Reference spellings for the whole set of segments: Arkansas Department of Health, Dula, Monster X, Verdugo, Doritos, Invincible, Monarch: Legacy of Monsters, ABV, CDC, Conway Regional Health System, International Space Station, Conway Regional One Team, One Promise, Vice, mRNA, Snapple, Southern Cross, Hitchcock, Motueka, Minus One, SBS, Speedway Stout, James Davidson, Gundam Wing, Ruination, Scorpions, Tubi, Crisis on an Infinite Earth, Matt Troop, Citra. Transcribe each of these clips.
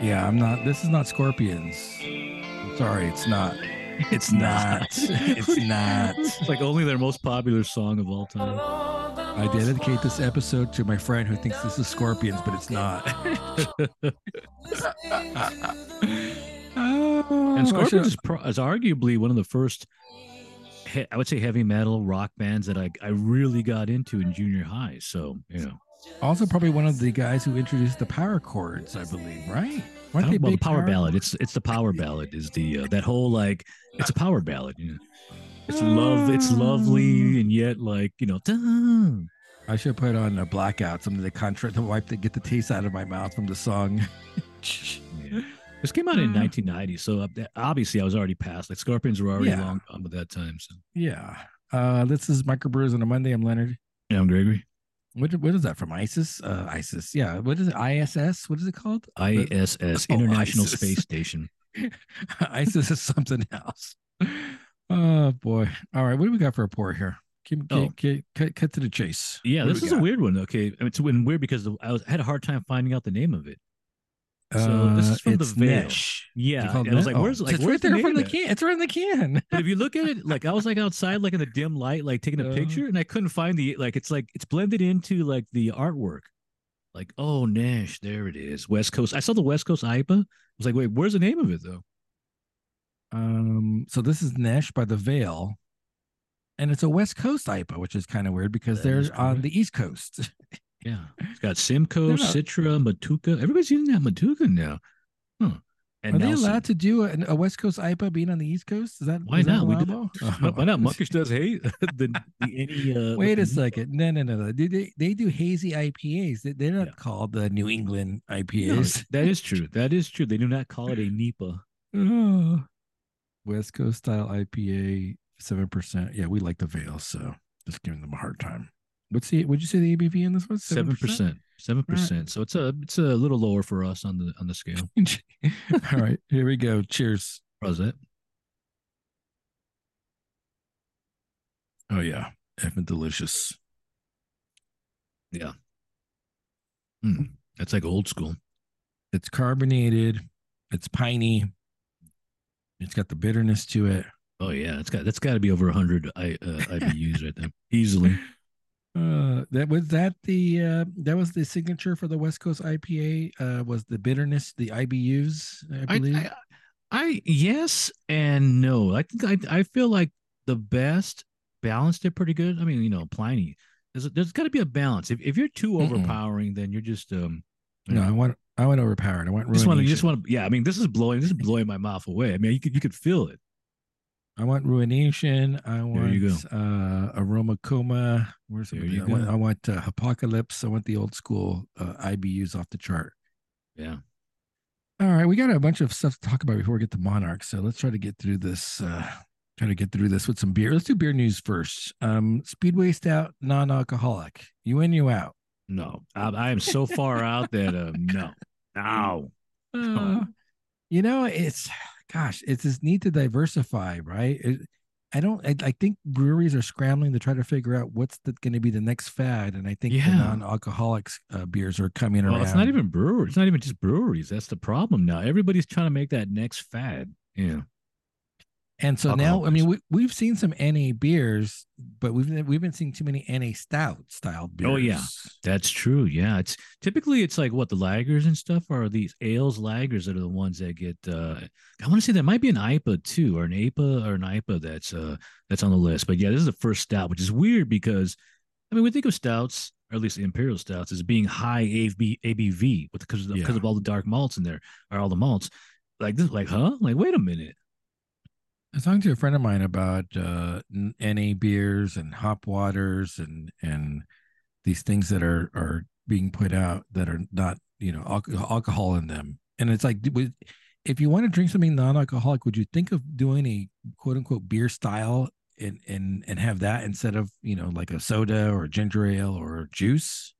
Yeah, I'm not. This is not Scorpions. I'm sorry, it's not. It's not. It's not. It's like only their most popular song of all time. I dedicate this episode to my friend who thinks this is Scorpions, but it's not. And Scorpions is arguably one of the first, I would say, heavy metal rock bands that I really got into in junior high. So, you know. Also, probably one of the guys who introduced the power chords, I believe, right? Weren't they big power ballad. It's the power ballad is the that whole like it's a power ballad. You know? It's love. It's lovely, and yet like you know. I should put on a blackout. Some of the contract to wipe to get the taste out of my mouth from the song. Yeah. This came out in 1990, so obviously I was already past. Like Scorpions were already long gone by that time. So yeah, this is Micro Brews on a Monday. I'm Leonard. Yeah, I'm Gregory. What is that from ISIS? ISIS, yeah. What is it? ISS? What is it called? ISS, International Space Station. ISIS is something else. Oh boy! All right, what do we got for a pour here? Cut to the chase. Yeah, what this is a weird one. Okay, I mean, it's weird because I had a hard time finding out the name of it. So this is from the Veil. Nesh. Yeah, and I was like, "Where's like where's right there from the can? It's right in the can." But if you look at it, like I was like outside, like in the dim light, like taking a picture, and I couldn't find the like it's blended into like the artwork. Like, oh Nesh, there it is, West Coast. I saw the West Coast IPA. I was like, wait, where's the name of it though? So this is Nesh by the Veil, and it's a West Coast IPA, which is kind of weird because they're on the East Coast. Yeah, it's got Simcoe, Citra, Motueka. Everybody's using that Motueka now. Huh. And are Nelson. They allowed to do a West Coast IPA being on the East Coast? Is that why not? Why not? Monkish does hate Wait a second. No. They do hazy IPAs. They're not called the New England IPAs. No, that is true. They do not call it a NEIPA. Oh. West Coast style IPA, 7%. Yeah, we like the Veil, so just giving them a hard time. Would you say the ABV in this one? 7%. 7%. Right. So it's a little lower for us on the scale. All right, here we go. Cheers. How's that? Oh yeah, effing delicious. Yeah. That's like old school. It's carbonated. It's piney. It's got the bitterness to it. Oh yeah, that's got to be over 100 IBUs right there easily. That was the signature for the West Coast IPA. Was the bitterness, the IBUs? I believe. I yes and no. I think I feel like the best balanced it pretty good. I mean, you know, Pliny. There's got to be a balance. If you're too overpowering, then you're just No, I want overpowered. I want ruination. Yeah, I mean, this is blowing my mouth away. I mean, you could feel it. I want ruination. I want aroma coma. Where's it? I want apocalypse. I want the old school IBUs off the chart. Yeah. All right, we got a bunch of stuff to talk about before we get to Monarch. So let's try to get through this. Try to get through this with some beer. Let's do beer news first. Speedway Stout, non-alcoholic. You in? You out? No, I am so far out that no. You know it's. Gosh, it's this need to diversify, right? I think breweries are scrambling to try to figure out what's going to be the next fad, and I think the non-alcoholic beers are coming around. It's not even breweries. It's not even just breweries. That's the problem now. Everybody's trying to make that next fad. Yeah. And so now, I mean, we've seen some NA beers, but we've been seeing too many NA stout style beers. Oh yeah, that's true. Yeah, it's typically like what the lagers and stuff are these ales, lagers that are the ones that get. I want to say there might be an IPA too, or an APA or an IPA that's on the list. But yeah, this is the first stout, which is weird because I mean we think of stouts, or at least imperial stouts, as being high ABV because of all the dark malts in there or all the malts. Like this, wait a minute. I was talking to a friend of mine about NA beers and hop waters and these things that are being put out that are not, you know, alcohol in them. And it's like, if you want to drink something non-alcoholic, would you think of doing a quote unquote beer style and have that instead of, you know, like a soda or ginger ale or juice?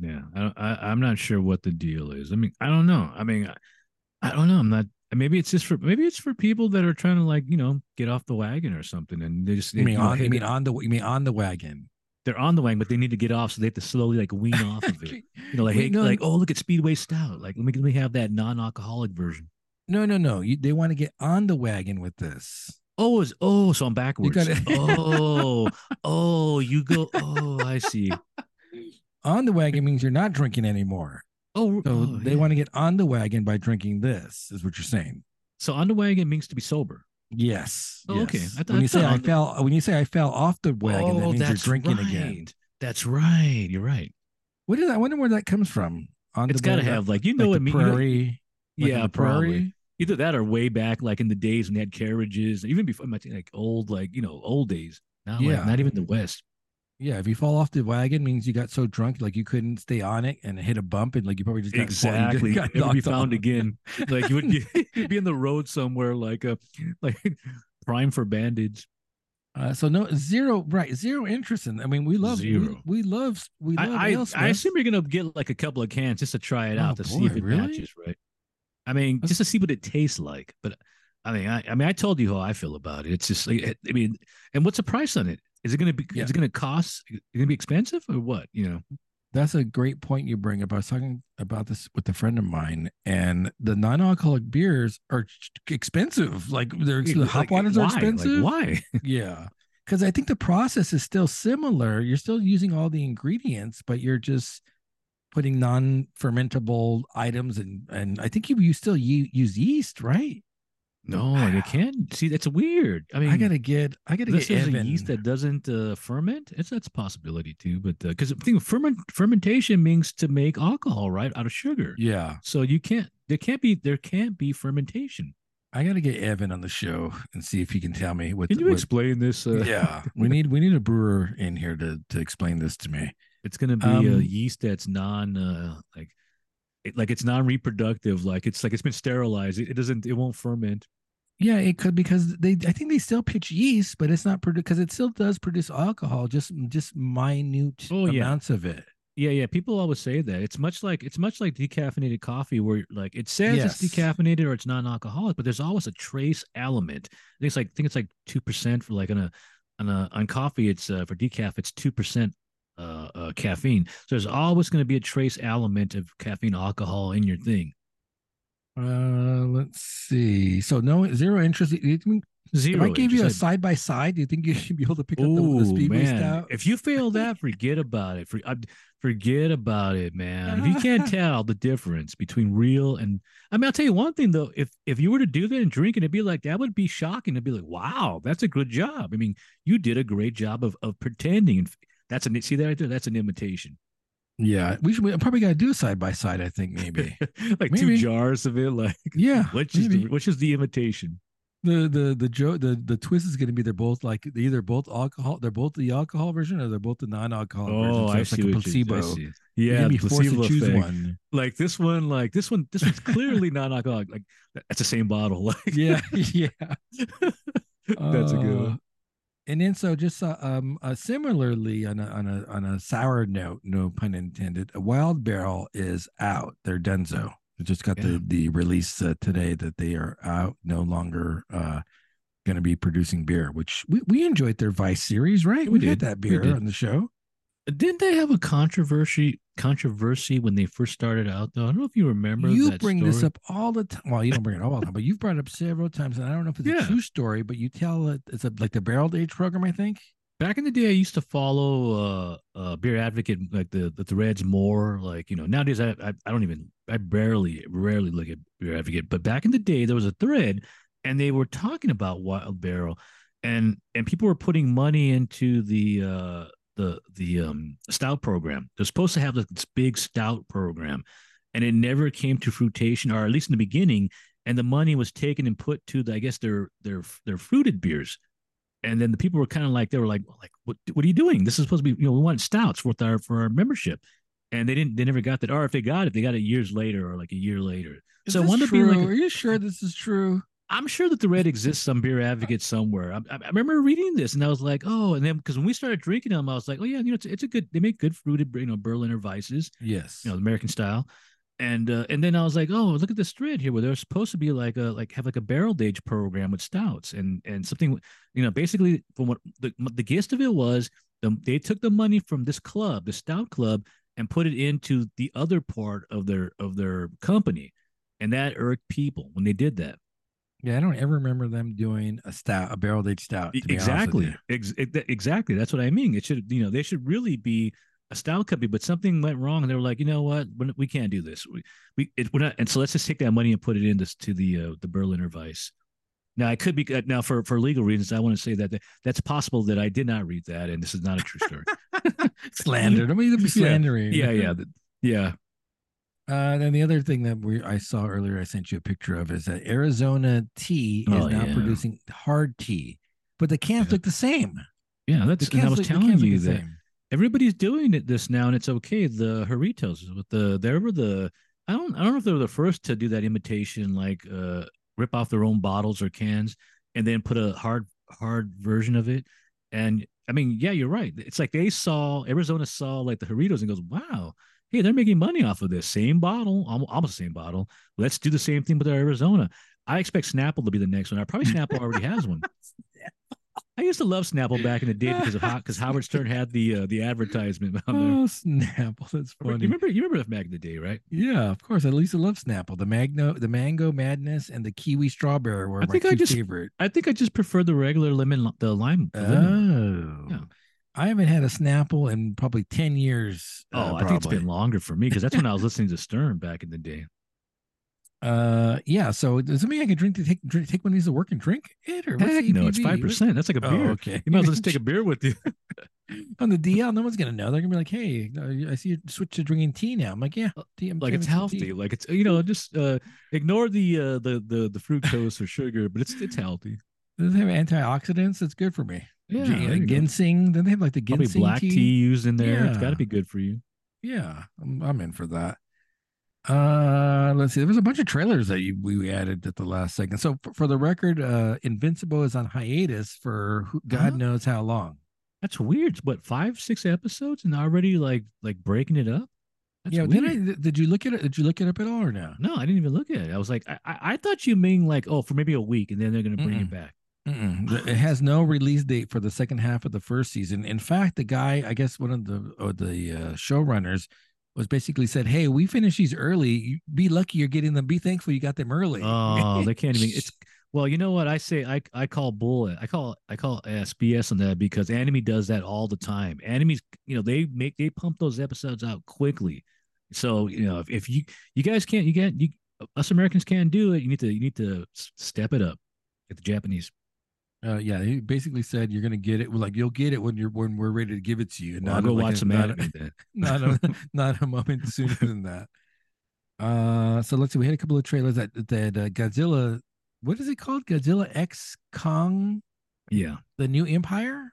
Yeah, I'm not sure what the deal is. I mean, I don't know. I'm not. Maybe it's just for people that are trying to like, you know, get off the wagon or something, and they just you mean on the wagon. they're on the wagon, but they need to get off, so they have to slowly like wean off of it. You know, like, hey, like, oh, look at Speedway Stout. Like, let me have that non-alcoholic version. No. They want to get on the wagon with this. So I'm backwards. I see. On the wagon means you're not drinking anymore. They want to get on the wagon by drinking this, is what you're saying. So on the wagon means to be sober. Yes. Oh, yes. Okay. When you say I fell off the wagon, that means you're drinking again. That's right. You're right. What is? I wonder where that comes from. It's got to have like it means. Prairie. Probably. Either that or way back, like in the days when they had carriages, even before, like old, old days. Not even the West. Yeah, if you fall off the wagon, it means you got so drunk, like you couldn't stay on it and hit a bump, and like you probably just got found again. Like you would be in the road somewhere, like prime for bandage. Zero interest in. I mean, we love zero. We love. I assume you're gonna get like a couple of cans just to try it out see if it matches, right? I mean, just to see what it tastes like. But I mean, I told you how I feel about it. It's just, and what's the price on it? Is it going to be? Yeah. Is it going to cost? Is it going to be expensive or what? You know, that's a great point you bring up. I was talking about this with a friend of mine, and the non-alcoholic beers are expensive. Like the hop waters are expensive. Like, why? Yeah, because I think the process is still similar. You're still using all the ingredients, but you're just putting non-fermentable items, and I think you still use yeast, right? No, you can't. See, that's weird. I mean, I gotta get Evan. A yeast that doesn't ferment. That's a possibility too, but because the thing, fermentation means to make alcohol, right, out of sugar. Yeah. So you can't. There can't be fermentation. I gotta get Evan on the show and see if he can tell me what. Can you explain this? Yeah, we need a brewer in here to explain this to me. It's gonna be a yeast that's it's non-reproductive, it's been sterilized. It won't ferment. Yeah, it could, because I think they still pitch yeast, but it's not produced, because it still does produce alcohol, just minute amounts of it. Yeah, yeah. People always say that it's much like decaffeinated coffee, where it says it's decaffeinated or it's non-alcoholic, but there's always a trace element. I think it's like 2% for on coffee. It's for decaf, it's 2%. Caffeine. So there's always going to be a trace element of caffeine alcohol in your thing. Let's see. So zero interest. Zero. If I gave you a side by side, do you think you should be able to pick up the Speedway Stout? If you fail that, forget about it. Forget about it, man. If you can't tell the difference between real and, I mean, I'll tell you one thing though. If you were to do that and drink, and it'd be like, that would be shocking. It'd be like, wow, that's a good job. I mean, you did a great job of pretending. See that right there? That's an imitation. Yeah, we probably got to do a side by side. I think maybe two jars of it. Which is the imitation? The twist is going to be they're both the alcohol version or they're both the non-alcohol version. So it's like a placebo. Yeah, the placebo to choose one. This one's clearly non-alcoholic. Like that's the same bottle. That's a good one. And then, so just similarly, on a sour note, no pun intended, a Wild Barrel is out. They're donezo. They just got the release today that they are out, no longer going to be producing beer. Which we enjoyed their Vice series, right? We had that beer on the show. Didn't they have a controversy when they first started out, though? I don't know if you remember. You bring this up all the time. Well, you don't bring it up all the time, but you've brought it up several times, and I don't know if it's a true story, but you tell it. It's like the barrel age program, I think. Back in the day, I used to follow Beer Advocate, like the threads more. Nowadays I rarely look at Beer Advocate, but back in the day there was a thread, and they were talking about Wild Barrel, and people were putting money into the stout program. They're supposed to have this big stout program, and it never came to fruition, or at least in the beginning. And the money was taken and put to their fruited beers. And then the people were kind of like, they were like, what are you doing? This is supposed to be, we want stouts for our membership. And they never got that. Or if they got it, they got it years later, or like a year later. Is this true? Are you sure this is true? I'm sure that the red exists on Beer Advocate somewhere. I remember reading this, and I was like, and then because when we started drinking them, I was like, it's a good. They make good fruited, Berliner Weisses. Yes, American style. And then I was like, oh, look at this thread here where they're supposed to be like a have a barrel age program with stouts and something, you know, basically from what the gist of it was, they took the money from this club, the stout club, and put it into the other part of their company, and that irked people when they did that. Yeah, I don't ever remember them doing a stout, a barrel aged stout. To exactly, be exactly. That's what I mean. It should, you know, they should really be a stout company, but something went wrong, and they were like, you know what, we can't do this. We're not, and so let's just take that money and put it into the Berliner Weiss. Now, I could be now for legal reasons. I want to say that that's possible that I did not read that, and this is not a true story. Slander. Don't be slandering. Yeah. Then the other thing that I saw earlier, I sent you a picture of, is that Arizona Tea is now producing hard tea, but the cans look the same. Yeah, I was telling you that everybody's doing it this now, and it's okay. The Joritos with I don't know if they were the first to do that imitation, like rip off their own bottles or cans and then put a hard version of it. And I mean, yeah, you're right. It's like Arizona saw like the Doritos and goes, wow, hey, they're making money off of this same bottle, almost the same bottle. Let's do the same thing with our Arizona. I expect Snapple to be the next one. Snapple already has one. I used to love Snapple back in the day because Howard Stern had the advertisement on there. Oh, Snapple! That's funny. You remember that back in the day, right? Yeah, of course. I used to love Snapple. The Mango Madness, and the Kiwi Strawberry were my two favorite. I think I just prefer the regular lemon, the lime. Oh, yeah. I haven't had a Snapple in probably 10 years. I think it's been longer for me because that's when I was listening to Stern back in the day. Yeah. So does it mean I can take one of these to work and drink it? Or what's no, it's 5%. That's like a beer. Okay. You might as well just take a beer with you. On the DL, no one's gonna know. They're gonna be like, "Hey, I see you switch to drinking tea now." I'm like, "Yeah, I'm like it's healthy. Tea. Like it's just ignore the fructose or sugar, but it's healthy. Does it have antioxidants? It's good for me. Yeah. Ginseng. Then they have like the ginseng black tea used in there. Yeah. It's got to be good for you. Yeah, I'm in for that. Let's see. There was a bunch of trailers that we added at the last second. So for the record, Invincible is on hiatus for God knows how long. That's weird. What, 5-6 episodes and already like breaking it up? That's weird. Did you look at it? Did you look it up at all or no? No, I didn't even look at it. I was like, I thought you mean like for maybe a week and then they're gonna bring it back. It has no release date for the second half of the first season. In fact, the guy, I guess one of the showrunners, was basically said, "Hey, we finished these early. Be lucky you're getting them. Be thankful you got them early." Oh, they can't even. It's well, you know what I say. I call bull. I call SBS on that because anime does that all the time. Animes, they pump those episodes out quickly. So if you guys can't, us Americans can't do it. You need to step it up. Get the Japanese. Yeah, he basically said you're gonna get it. Like you'll get it when we're ready to give it to you. And I'll go watch some anime then. Not a moment sooner than that. So let's see. We had a couple of trailers that Godzilla. What is it called? Godzilla X Kong. Yeah, the New Empire.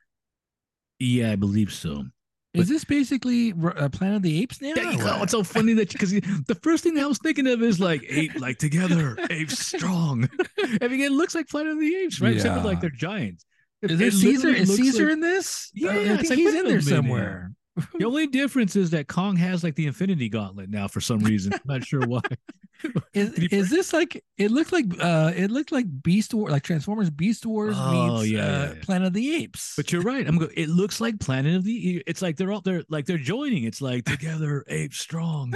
Yeah, I believe so. Is this basically Planet of the Apes now? Yeah, it's so funny that because the first thing that I was thinking of is like ape, like together, apes strong. I mean, it looks like Planet of the Apes, right? Yeah. Except for like they're giants. Is Caesar in this? Yeah, I think he's in there somewhere. The only difference is that Kong has like the Infinity Gauntlet now for some reason. I'm not sure why. Is this like it looked like Beast Wars, like Transformers Beast Wars meets Planet of the Apes? But you're right. It looks like Planet of the. It's like they're joining. It's like together, apes strong.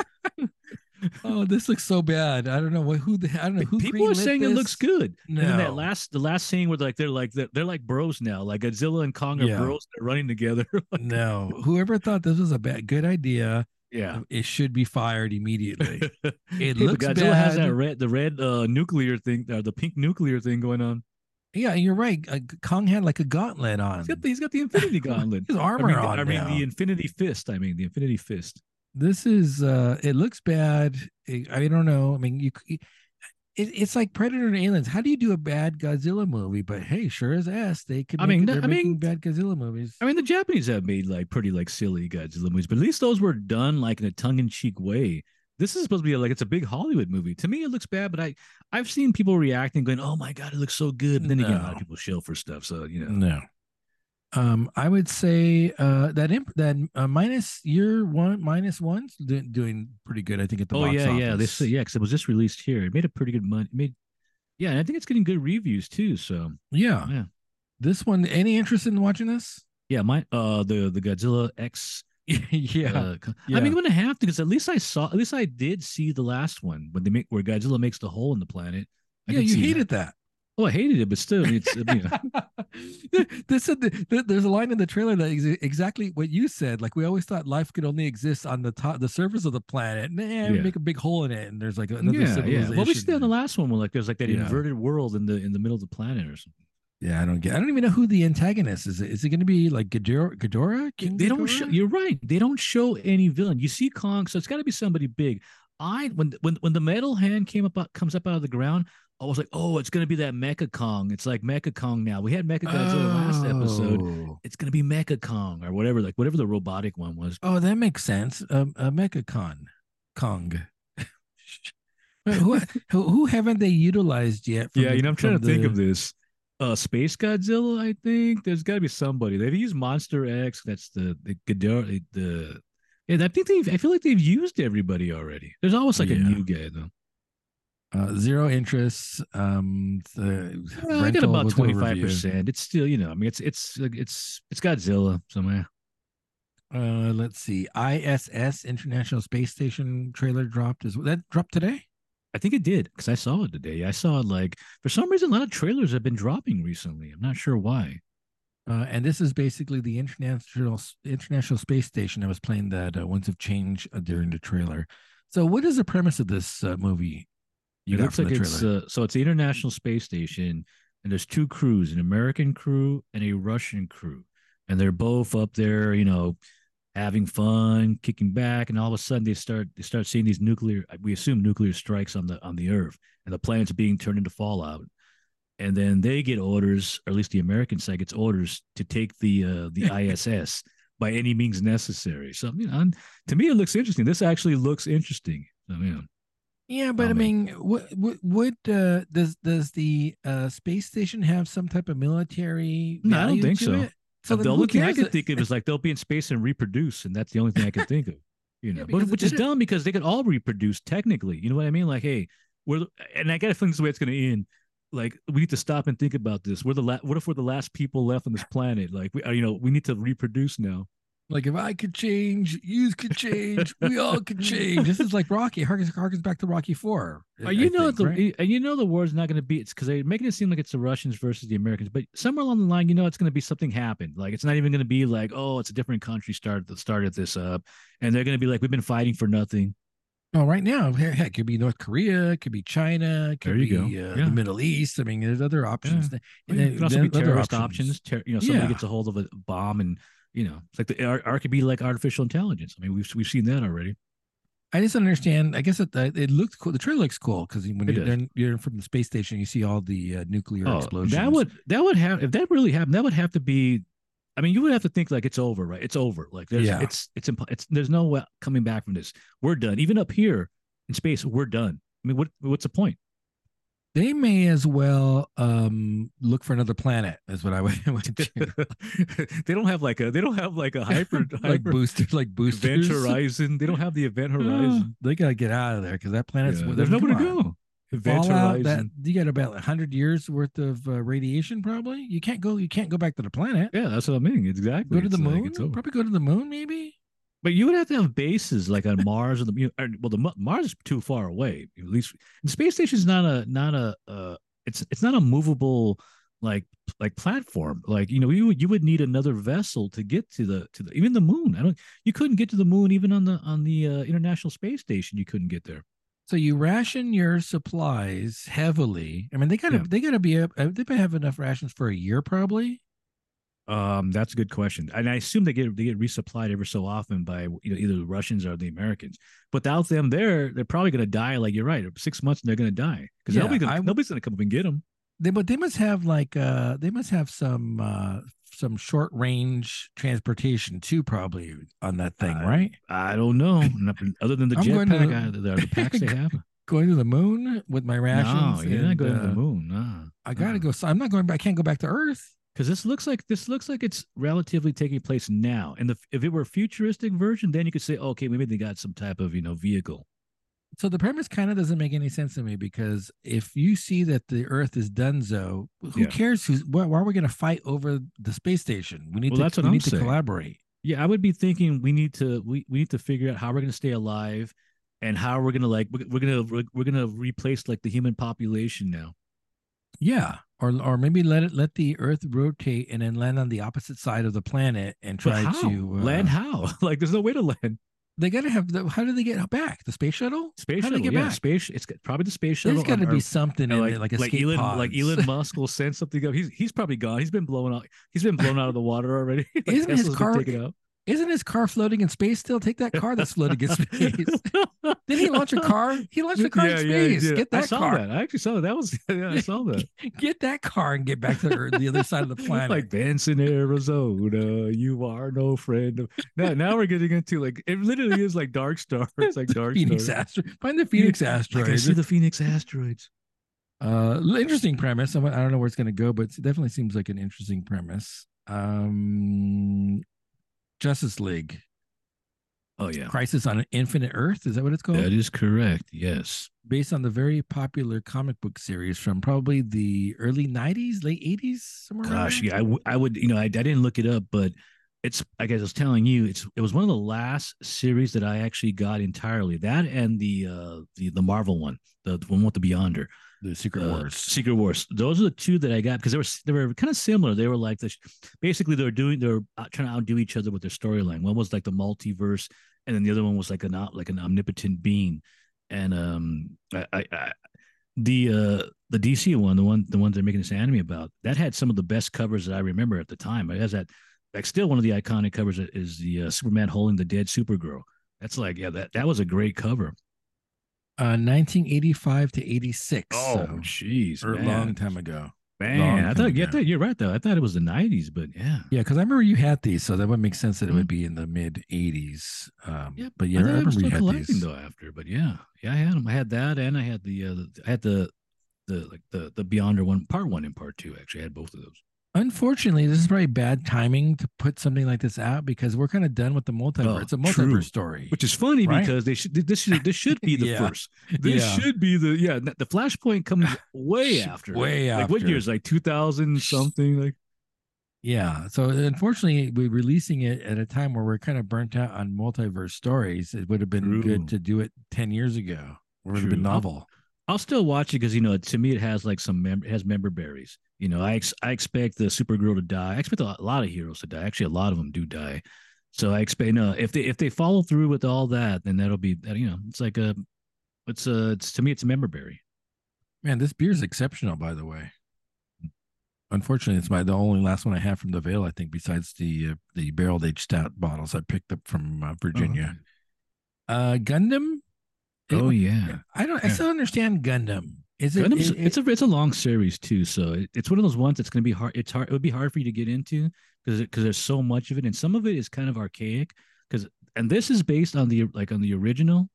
Oh, this looks so bad. I don't know who people are saying this. It looks good. No, and then the last scene where they're like bros now. Like Godzilla and Kong are bros. They're running together. No, whoever thought this was a good idea. Yeah, it should be fired immediately. Looks Godzilla bad. Has that red nuclear thing, or the pink nuclear thing going on. Yeah, and you're right. Kong had like a gauntlet on. He's got the Infinity Gauntlet. His armor on. I mean the Infinity Fist. This is it looks bad. I don't know. I mean, it's like Predator and Aliens. How do you do a bad Godzilla movie? But hey, sure as ass, they could. They're making bad Godzilla movies. I mean, the Japanese have made like pretty like silly Godzilla movies, but at least those were done like in a tongue-in-cheek way. This is supposed to be it's a big Hollywood movie. To me, it looks bad, but I've seen people reacting, going, "Oh my god, it looks so good." And then again, a lot of people shill for stuff. So I would say that minus year one minus one's doing pretty good. I think at the box office. Because it was just released here. It made a pretty good money. And I think it's getting good reviews too. So yeah, this one. Any interest in watching this? Yeah, the Godzilla X. I mean, I'm gonna have to, because at least I did see the last one when they make, where Godzilla makes the hole in the planet. You hated that. Oh, I hated it, but still, it's. There's a line in the trailer that is exactly what you said. Like, we always thought life could only exist on the top, the surface of the planet. We make a big hole in it, and there's like another civilization. Well, we see on the last one, where like there's like that inverted world in the middle of the planet or something. Yeah, I don't even know who the antagonist is. Is it going to be like Ghidorah? They don't show. You're right. They don't show any villain. You see Kong, so it's got to be somebody big. When the metal hand comes up out of the ground, I was like, oh, it's going to be that Mecha-Kong. It's like Mecha-Kong now. We had Mecha-Kong in the last episode. It's going to be Mecha-Kong or whatever, like whatever the robotic one was. Oh, that makes sense. Mecha-Kong. who haven't they utilized yet? I'm trying to think of this. Space Godzilla, I think. There's got to be somebody. They've used Monster X. That's the Ghidorah. I feel like they've used everybody already. There's always like a new guy, though. Zero interest. I got about 25%. It's still, it's Godzilla somewhere. Let's see. ISS, International Space Station trailer dropped. That dropped today? I think it did, because I saw it today. I saw it, like, for some reason, a lot of trailers have been dropping recently. I'm not sure why. And this is basically the International Space Station. I was playing that Winds of Change during the trailer. So what is the premise of this movie? It looks like it's the International Space Station, and there's two crews, an American crew and a Russian crew, and they're both up there, having fun, kicking back, and all of a sudden they start seeing these nuclear strikes on the Earth, and the planet's being turned into fallout, and then they get orders, or at least the American side gets orders, to take the ISS by any means necessary. So to me it looks interesting. This actually looks interesting. Yeah, but does the space station have some type of military? No, I don't think so. So the only thing I can think of is like they'll be in space and reproduce, and that's the only thing I can think of. Which is dumb, because they could all reproduce technically. You know what I mean? Like, hey, and I gotta think this is the way it's gonna end. Like, we need to stop and think about this. What if we're the last people left on this planet? Like, we need to reproduce now. Like, if I could change, you could change, we all could change. This is like Rocky. Harkens back to Rocky 4. The war's not going to be, it's because they're making it seem like it's the Russians versus the Americans. But somewhere along the line, it's going to be something happened. Like, it's not even going to be like, oh, it's a different country started this up, and they're going to be like, we've been fighting for nothing. Oh, right now, heck, it could be North Korea, it could be China, it could the Middle East. I mean, there's other options. Yeah. It could also be terrorist options. Somebody gets a hold of a bomb and. It's like the art could be like artificial intelligence. I mean, we've seen that already. I just understand. I guess it looked cool. The trailer looks cool because when you're from the space station, you see all the nuclear explosions. That would have, if that really happened, that would have to be. I mean, you would have to think like it's over, right? It's over. Like there's no coming back from this. We're done. Even up here in space, we're done. I mean, what's the point? They may as well look for another planet. Is what I would do. They don't have like a hyper boosters. Event horizon. They don't have the event horizon. They gotta get out of there because that planet's there's nowhere to go. Event horizon. You got about 100 years worth of radiation. Probably you can't go back to the planet. Yeah, that's what I mean. Exactly. Go to the moon. Probably go to the moon. Maybe. But you would have to have bases like on Mars or Mars is too far away. At least the space station is it's not a movable like platform. Like, you would need another vessel to get to the even the moon. You couldn't get to the moon even on the International Space Station. You couldn't get there. So you ration your supplies heavily. I mean, they have enough rations for a year probably. That's a good question, and I assume they get resupplied ever so often by either the Russians or the Americans. Without them, they're probably going to die. Like, you're right, 6 months and they're going to die because nobody's going to come up and get them. They must have some short range transportation too, probably on that thing, right? I don't know. Other than the jetpack, the packs they have. Going to the moon with my rations? No, you're not going to the moon. I gotta go. I'm not going back. I can't go back to Earth. Because this looks like it's relatively taking place now. And if it were a futuristic version, then you could say, okay, maybe they got some type of, vehicle. So the premise kind of doesn't make any sense to me, because if you see that the Earth is donezo, who cares? Why are we going to fight over the space station? We need to collaborate. Yeah, I would be thinking we need to figure out how we're going to stay alive, and how we're going to we're going to replace the human population now. Yeah, or maybe let the Earth rotate and then land on the opposite side of the planet and try to land. How? There's no way to land. They gotta have. How do they get back? The space shuttle? How do they get back? Space. It's probably the space shuttle. There's got to be something in there, escape pods. Elon Musk will send something up. He's probably gone. He's been blown out of the water already. Isn't his car floating in space still? Take that car that's floating in space. Didn't he launch a car? He launched a car in space. Yeah, get that car. I actually saw that. I saw that. Get that car and get back to the other side of the planet. Dancing in Arizona, you are no friend. Now we're getting into it literally is Dark Star. It's like Dark Star. Find the Phoenix asteroid. I see the Phoenix asteroids. Interesting premise. I don't know where it's going to go, but it definitely seems like an interesting premise. Justice League. Oh, yeah. Crisis on an Infinite Earth. Is that what it's called? That is correct. Yes. Based on the very popular comic book series from probably the early 90s, late 80s. Somewhere Gosh, around. Yeah. I would, I didn't look it up, but it's, I guess I was telling you, it was one of the last series that I actually got entirely. That and the Marvel one, the one with the Beyonder. The Secret Wars. Secret Wars. Those are the two that I got because they were kind of similar. They were basically they were trying to outdo each other with their storyline. One was the multiverse, and then the other one was an omnipotent being. And the DC one, the ones they're making this anime about, that had some of the best covers that I remember at the time. It has that still one of the iconic covers is the Superman holding the dead Supergirl. That's that was a great cover. 1985 to 86. Oh, jeez, so, a long time ago. Man, I thought you're right though. I thought it was the 90s, but yeah, because I remember you had these, so that would make sense that it would be in the mid 80s. But yeah, I remember you had these though after. But yeah, I had them. I had that, and I had the Beyonder one, part one and part two. Actually, I had both of those. Unfortunately, this is probably bad timing to put something like this out because we're kind of done with the multiverse. It's a multiverse story, which is funny because they should. This should be the first. This should be the The Flashpoint comes way after. What year is 2000 something Yeah. So unfortunately, we're releasing it at a time where we're kind of burnt out on multiverse stories. It would have been good to do it 10 years ago. It would have been novel. I'll still watch it because to me it has has member berries. I expect the Supergirl to die. I expect a lot of heroes to die. Actually, a lot of them do die. So I expect if they follow through with all that, then that'll be to me it's a member berry. Man, this beer's exceptional, by the way. Unfortunately, it's the only last one I have from the Veil, I think, besides the barrel aged stout bottles I picked up from Virginia. Gundam. I still understand Gundam. It's a long series too, so it's one of those ones that's going to be hard. It would be hard for you to get into because there's so much of it, and some of it is kind of archaic. And this is based on the original,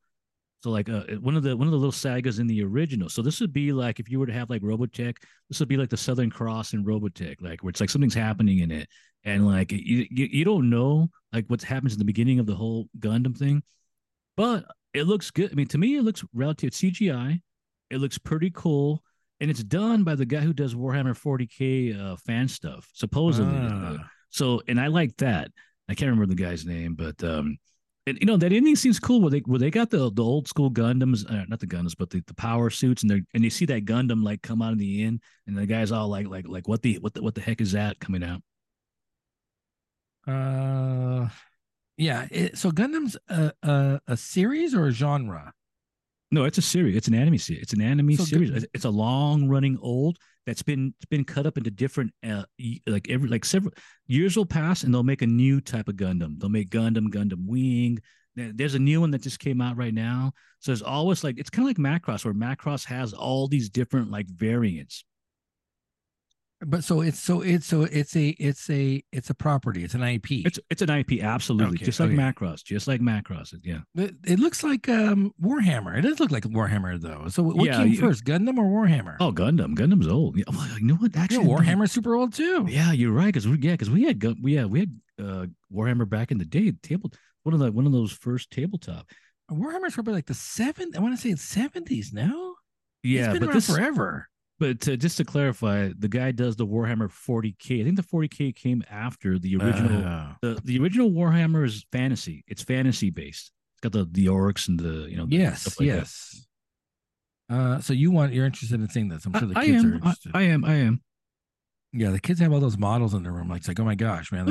so one of the little sagas in the original. So this would be if you were to have Robotech, this would be the Southern Cross in Robotech, where it's something's happening in it, and you don't know what happens in the beginning of the whole Gundam thing, but it looks good. I mean, to me, it looks relative CGI. It looks pretty cool, and it's done by the guy who does Warhammer 40K fan stuff, supposedly. And I like that. I can't remember the guy's name, but that ending seems cool. Where they got the old school Gundams, not the Gundams, but the power suits, and you see that Gundam come out in the end, and the guy's all like what the heck is that coming out? So Gundam's a series or a genre? No, it's a series. It's an anime series. It's a long-running old that's been cut up into different several years will pass, and they'll make a new type of Gundam. They'll make Gundam Wing. There's a new one that just came out right now. So there's always it's kind of like Macross, where Macross has all these different variants. But so it's a property. It's an IP. It's an IP, absolutely. Okay. Just like Macross. Just like Macross. Yeah. It looks like Warhammer. It does look like Warhammer though. So what came first, Gundam or Warhammer? Oh, Gundam. Gundam's old. Yeah. Well, you know what? Actually, yeah, Warhammer's super old too. Yeah, you're right. Because we had Warhammer back in the day. One of those first tabletop. Warhammer's probably like the 70s. I want to say it's 70s now. Yeah, it's been around forever. But just to clarify, the guy does the Warhammer 40K. I think the 40K came after the original. The original Warhammer is fantasy. It's fantasy based. It's got the orcs and the stuff like that. So you're interested in seeing this? I'm sure the kids are interested. I am. Yeah, the kids have all those models in their room. Like, it's like, oh my gosh, man!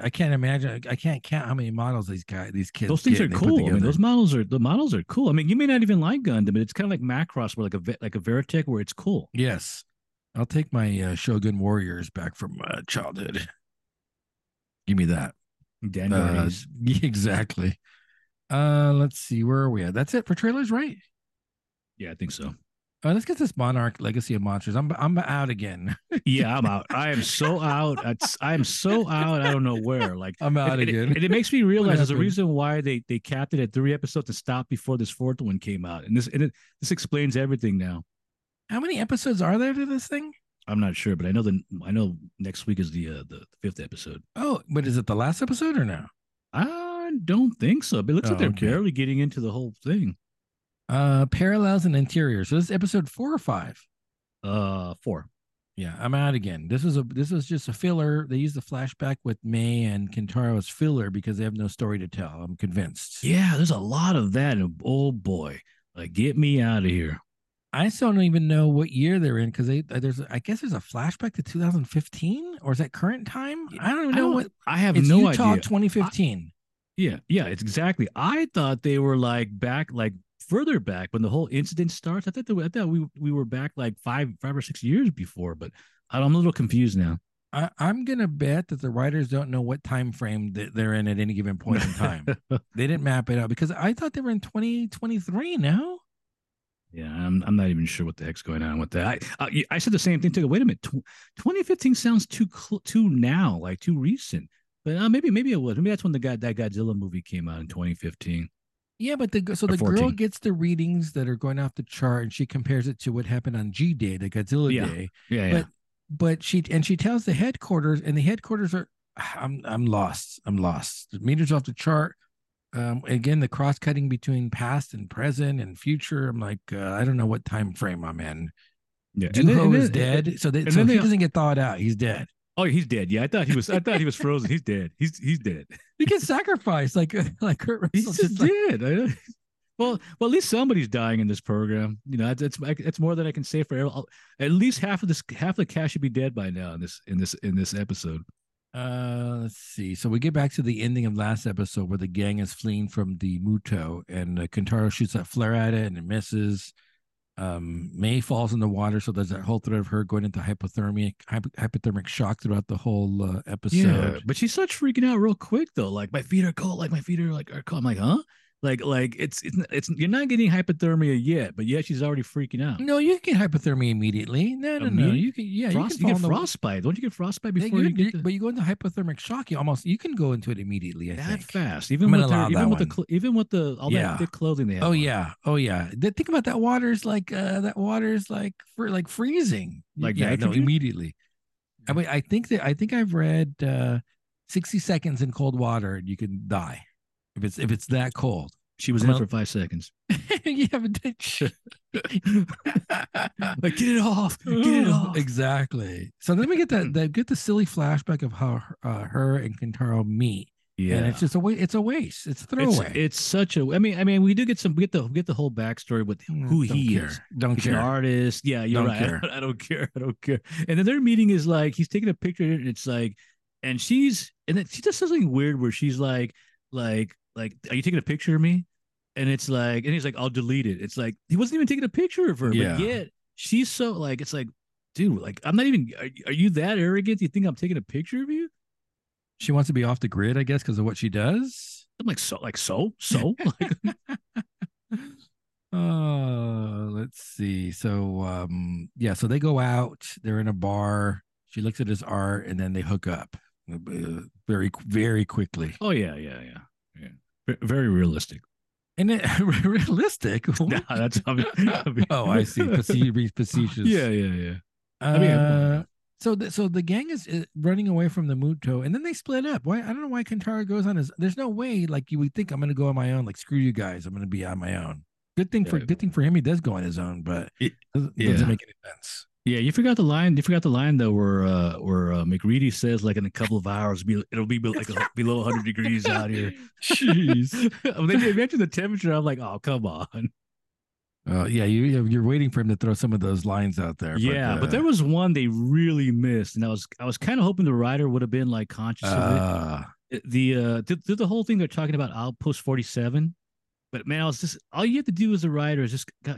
I can't imagine. I can't count how many models these kids. Those things are cool. I mean, the models are cool. I mean, you may not even like Gundam, but it's kind of like Macross, where like a Veritech, where it's cool. Yes, I'll take my Shogun Warriors back from childhood. Give me that, Daniel. Exactly. Let's see, where are we at? That's it for trailers, right? Yeah, I think so. Let's get this Monarch: Legacy of Monsters. I'm out again. Yeah, I'm out. I am so out. I don't know where. Like, I'm out again. And it makes me realize there's a reason why they capped it at 3 episodes to stop before this 4th one came out. And this explains everything now. How many episodes are there to this thing? I'm not sure, but I know next week is the 5th episode. Oh, but is it the last episode or no? I don't think so. But it looks like they're barely getting into the whole thing. Parallels and interiors. So this is episode 4 or 5? 4. Yeah, I'm out again. This was just a filler. They used the flashback with May and Kentaro as filler because they have no story to tell. I'm convinced. Yeah, there's a lot of that. Oh boy, like, get me out of here. I still don't even know what year they're in because there's a flashback to 2015, or is that current time? I don't even know what. I have no idea. It's Utah 2015. Yeah, it's exactly. I thought they were like back like. Further back when the whole incident starts, I thought we were back like five or six years before, but I'm a little confused now. I'm gonna bet that the writers don't know what time frame that they're in at any given point in time. They didn't map it out because I thought they were in 2023 now. Yeah, I'm not even sure what the heck's going on with that. I said the same thing too. Wait a minute, 2015 sounds too now, like too recent. But maybe it was. Maybe that's when that Godzilla movie came out in 2015. Yeah, but the girl gets the readings that are going off the chart, and she compares it to what happened on G Day, the Godzilla Day. Yeah, but she tells the headquarters, and the headquarters are I'm lost. The meters off the chart. Again, the cross cutting between past and present and future. I'm like, I don't know what time frame I'm in. Yeah, Duho is dead, so he doesn't get thawed out. He's dead. Oh, he's dead. Yeah, I thought he was frozen. He's dead. He's deid. He gets sacrificed like Kurt Russell. He's just dead. Like... Well, at least somebody's dying in this program. You know, that's more than I can say for everyone. At least half of the cast should be dead by now in this episode. Let's see. So we get back to the ending of last episode where the gang is fleeing from the Muto, and Kentaro shoots that flare at it and it misses. May falls in the water, so there's that whole thread of her going into hypothermic shock throughout the whole episode. Yeah, but she starts freaking out real quick though. Like, my feet are cold. I'm like, huh? Like it's you're not getting hypothermia yet, but yeah, she's already freaking out. No, you can get hypothermia immediately. No. You can get frostbite. Don't you get frostbite before but you go into hypothermic shock? You can go into it immediately. I think that fast. Even with all that thick clothing they have. Oh yeah. Think about that. Water's like freezing. Immediately. I think I've read 60 seconds in cold water and you can die. If it's that cold. She was in for 5 seconds. You haven't done shit. Like, get it off. Exactly. So then we get the silly flashback of how her and Kentaro meet. Yeah, and it's just a waste. It's a throwaway. It's such a. I mean, we do get some. We get the whole backstory with who he is. Don't care. An artist. Yeah, you're right. I don't care. And then their meeting is like he's taking a picture, and it's like, and then she does something weird where she's like, are you taking a picture of me? And it's like, and he's like, I'll delete it. It's like, he wasn't even taking a picture of her, but yet she's so like, it's like, dude, like, I'm not even, are you that arrogant? Do you think I'm taking a picture of you? She wants to be off the grid, I guess, because of what she does. I'm like, so. Let's see. So, so they go out, they're in a bar. She looks at his art, and then they hook up very, very quickly. Oh, yeah. Very realistic. And it, realistic? Nah, that's, I mean, oh, I see. Facetious. Yeah. So the gang is running away from the Muto, and then they split up. Why? I don't know why Kentaro goes on his. There's no way, like you would think, I'm going to go on my own. Like, screw you guys, I'm going to be on my own. Good thing for him, he does go on his own, but it doesn't make any sense. Yeah, you forgot the line. You forgot the line though, where McReady says, like, in a couple of hours, it'll be like below 100 degrees out here. Jeez, when they mentioned the temperature, I'm like, oh, come on. You're waiting for him to throw some of those lines out there. Yeah, but there was one they really missed, and I was kind of hoping the writer would have been like conscious of it. Did the whole thing they're talking about Outpost 47, but man, I was just, all you have to do as a writer is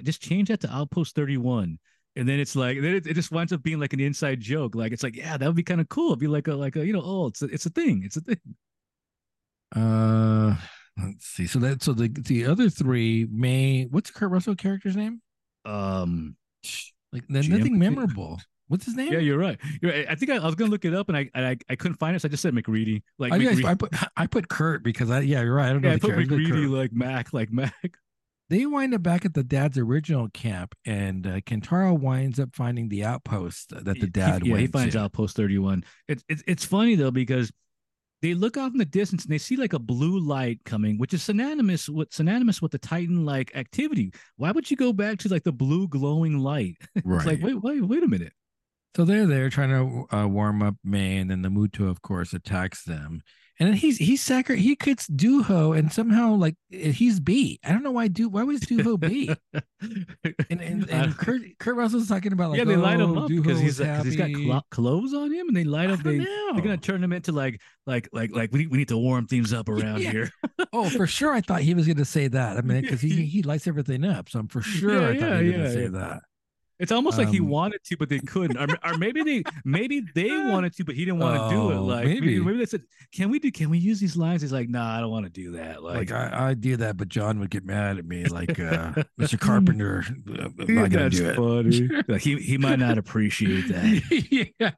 just change that to Outpost 31, and then it's like it just winds up being like an inside joke. Like it's like, yeah, that would be kind of cool. It'd be like a it's a thing. Let's see. So the other three may. What's Kurt Russell character's name? Nothing memorable. What's his name? Yeah, you're right. I think I was gonna look it up, and I couldn't find it, so I just said McReady. Like McReady. I put Kurt because you're right. I don't know. I put McReady like Mac. They wind up back at the dad's original camp, and Kentaro winds up finding the outpost that the dad. He finds Outpost 31. It's funny though, because they look off in the distance and they see like a blue light coming, which is synonymous with the Titan-like activity. Why would you go back to like the blue glowing light? Right. It's like, wait a minute. So they're there trying to warm up May, and then the Muto, of course, attacks them. And then he kicks Duho, and somehow like he's beat. I don't know why was Duho beat? and Kurt Russell's talking about like, yeah, they light him up because he's got clothes on him, and they light up. They're gonna turn him into like we need to warm things up around here. Oh, for sure. I thought he was gonna say that. I mean, because he lights everything up, so I'm for sure I thought he was gonna say that. It's almost like he wanted to, but they couldn't, or maybe they wanted to, but he didn't want to do it. Like maybe they said, "Can we use these lines?" He's like, "Nah, I don't want to do that." Like I did that, but John would get mad at me. Like Mr. Carpenter, I'm not gonna do it. Funny. Like he might not appreciate that. Yeah.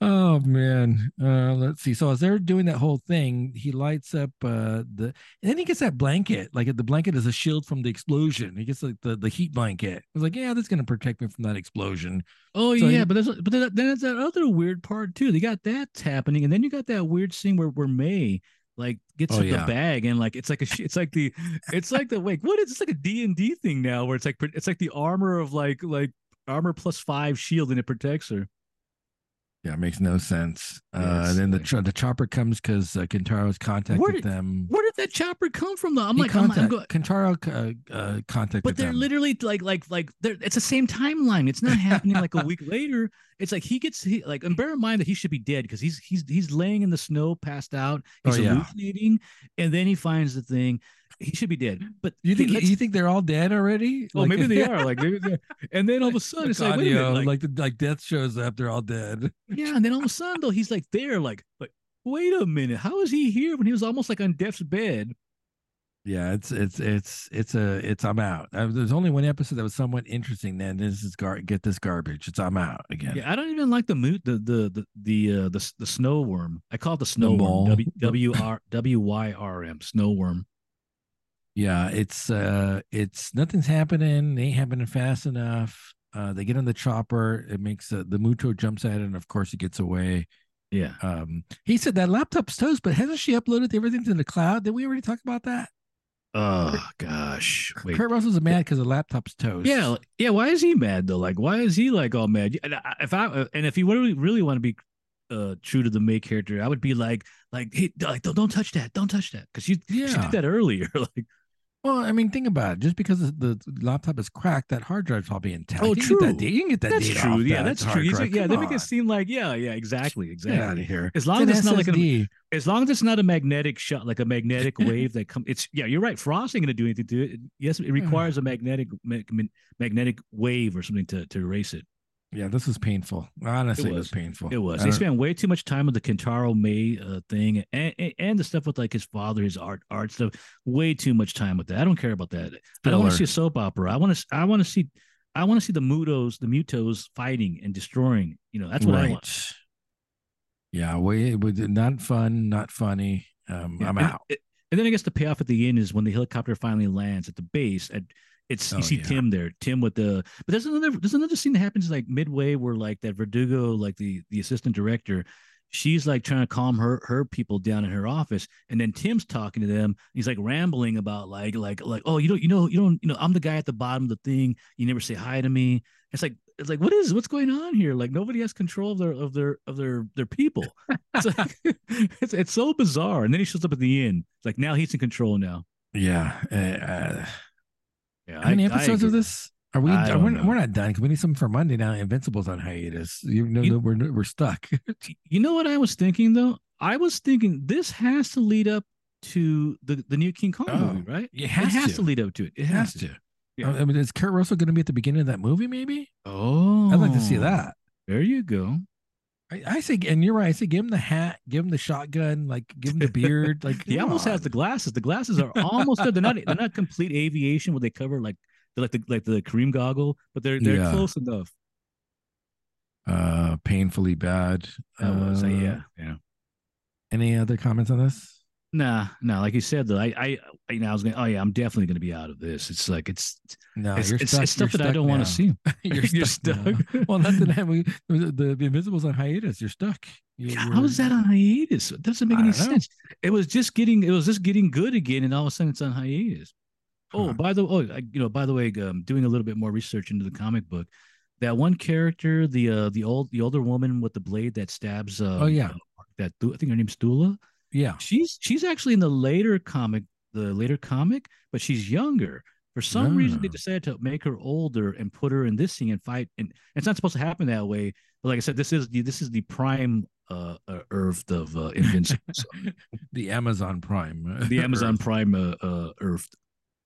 Oh man. Let's see. So as they're doing that whole thing, he lights up and then he gets that blanket. Like the blanket is a shield from the explosion. He gets like the heat blanket. I was like, yeah, that's gonna protect me from that explosion. Oh so yeah, but then there's that other weird part too. They got that happening, and then you got that weird scene where May like gets the bag, and like it's like a D&D thing now where it's like the armor of like armor +5 shield, and it protects her. Yeah, it makes no sense. And then the chopper comes because Kentaro's contacted them. Where did that chopper come from, though? Kentaro contacted them. But they're literally like it's the same timeline. It's not happening like a week later. It's like and bear in mind that he should be dead because he's laying in the snow, passed out. He's hallucinating, and then he finds the thing. He should be dead. But you think they're all dead already? Well, maybe they are. Like maybe they're... And then all of a sudden it's like, wait a minute, like death shows up, they're all dead. Yeah, and then all of a sudden though, he's like there, like wait a minute, how is he here when he was almost like on death's bed? Yeah, I'm out. There's only one episode that was somewhat interesting. Then this is get this garbage. It's I'm out again. Yeah, I don't even like the snow worm. I call it the snow worm. W Y R M snow worm. Yeah, it's nothing's happening. It ain't happening fast enough. They get on the chopper. It makes the Muto jumps at it, and of course he gets away. Yeah. He said that laptop's toast, but hasn't she uploaded everything to the cloud? Did we already talk about that? Oh gosh. Wait. Kurt Russell's mad because the laptop's toast. Yeah. Why is he mad though? Like, why is he like all mad? If he really want to be true to the May character, I would be like, hey, don't touch that, because she did that earlier, like. Well, I mean, think about it. Just because the laptop is cracked, that hard drive's probably intact. Oh, true. You can get that data. That's true. Yeah, that's true. Yeah, they make it seem like, exactly. Get out of here. As long as it's not a magnetic shot, like a magnetic wave that comes. You're right. Frost ain't gonna do anything to it. Yes, it requires a magnetic wave or something to erase it. Yeah, this is painful. Honestly, it was painful. It was. They spent way too much time with the Kentaro May thing and the stuff with like his father, his art stuff. Way too much time with that. I don't care about that. I don't want to see a soap opera. I want to see I want to see the Mutos fighting and destroying. You know, that's what I want. Yeah, it was not fun, not funny. I'm out. And then I guess the payoff at the end is when the helicopter finally lands at the base. Tim there. Tim with the but there's another scene that happens like midway where like that Verdugo, like the assistant director, she's like trying to calm her people down in her office, and then Tim's talking to them. He's like rambling about like oh, you don't I'm the guy at the bottom of the thing. You never say hi to me. It's like what's going on here? Like nobody has control of their people. It's like, it's so bizarre. And then he shows up at the end. It's like now he's in control now. Yeah. Yeah. How many episodes of this? Are we? We're not done because we need something for Monday now. Invincible's on hiatus. We're stuck. You know what I was thinking though? I was thinking this has to lead up to the new King Kong movie, right? It has to lead up to it. It has to. Yeah. I mean, is Kurt Russell going to be at the beginning of that movie? Maybe. Oh, I'd like to see that. There you go. I say, and you're right. I say, give him the hat, give him the shotgun, like give him the beard. Like he almost has the glasses. The glasses are almost there. They're not complete aviation where they cover like the Kareem goggle, but they're close enough. Painfully bad. I would say. Any other comments on this? Nah. Like you said, though, I was going. Oh yeah, I'm definitely going to be out of this. It's like it's stuff that I don't want to see. You're stuck. Well, nothing. The Invincible's on hiatus. You're stuck. How is that on hiatus? It doesn't make any sense. It was just getting good again, and all of a sudden it's on hiatus. Huh. By the way, doing a little bit more research into the comic book. That one character, the older woman with the blade that stabs. I think her name's Dula. Yeah, she's actually in the later comic, but she's younger. For some reason, they decided to make her older and put her in this scene and fight. And it's not supposed to happen that way. But like I said, this is the prime Earth of Invincible, so. The Amazon Prime, Earth.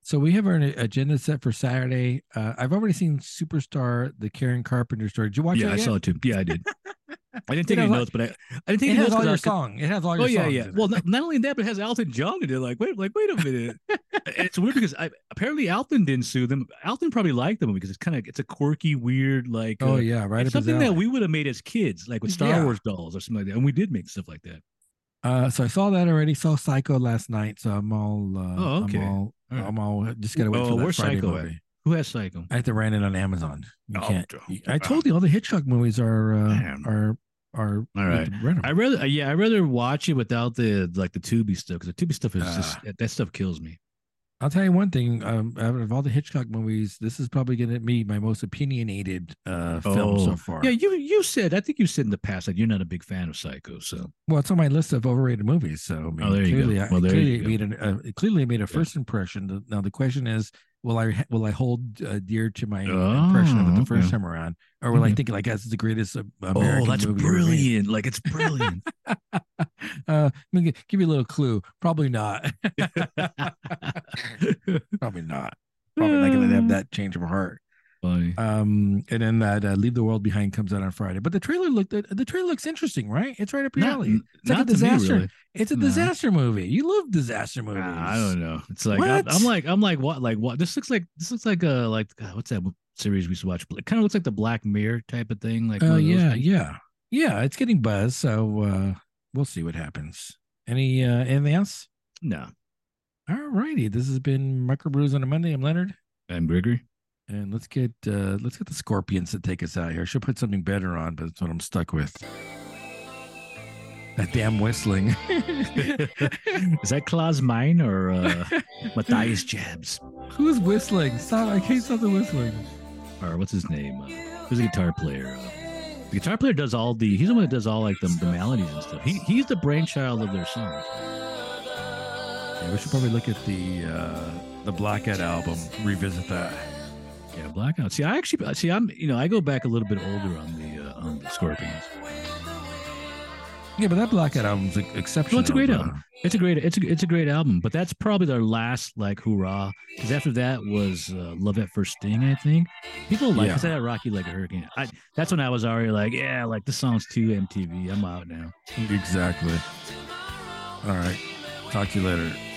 So we have our agenda set for Saturday. I've already seen Superstar, the Karen Carpenter story. Did you watch it? Yeah, I saw it too. Yeah, I did. I didn't take any notes, but I didn't take any notes. It has all your songs. It has all your songs. Oh, yeah, yeah. Well, not only that, but it has Elton John in it. Wait a minute. It's weird because apparently Elton didn't sue them. Elton probably liked the movie because it's a quirky, weird, like. Oh, yeah, right. It's something that we would have made as kids, like with Star Wars dolls or something like that. And we did make stuff like that. So I saw that already. Saw Psycho last night. So I'm all. Oh, okay. I'm all just got to wait for that Friday movie. Who has Psycho? I have to rent it on Amazon. You can't. I told you all the Hitchcock movies are all right. I'd rather watch it without the Tubi stuff because the Tubi stuff is just that stuff kills me. I'll tell you one thing. Out of all the Hitchcock movies, this is probably going to be my most opinionated film so far. Yeah, I think you said in the past that you're not a big fan of Psycho. So well, it's on my list of overrated movies. So I mean, clearly I made a first impression. Now the question is, will I hold dear to my impression of it the first time around, or will I think like that's the greatest American movie brilliant! Ever made? Like it's brilliant. I'm gonna give you a little clue. Probably not. Probably not. Probably not gonna have that change of heart. Funny. And then that Leave the World Behind comes out on Friday. But the trailer looks interesting, right? It's right up your alley. It's like a disaster. Really. It's a disaster movie. You love disaster movies. I don't know. It's like I'm like what? This looks like what's that series we used to watch? It kind of looks like the Black Mirror type of thing. Like yeah. It's getting buzz, so we'll see what happens. Any anything else? No. All righty. This has been Micro Brews on a Monday. I'm Leonard. I'm Gregory. And let's get the Scorpions to take us out here. I should put something better on, but that's what I'm stuck with. That damn whistling. Is that Klaus Meine or Matthias Jabs? Who's whistling? Stop! I can't stop the whistling. Or what's his name? Who's the guitar player? The guitar player does all the. He's the one that does all like the melodies and stuff. He's the brainchild of their songs. Yeah, we should probably look at the Blackout album. Revisit that. Yeah, Blackout. See, I go back a little bit older on the Scorpions. Yeah, but that Blackout album's exceptional. Well, it's a great album. It's a great album. But that's probably their last like hurrah, because after that was Love at First Sting, I think. People like because I had Rocky Like a Hurricane. That's when I was already like, yeah, like this song's too MTV. I'm out now. Exactly. All right. Talk to you later.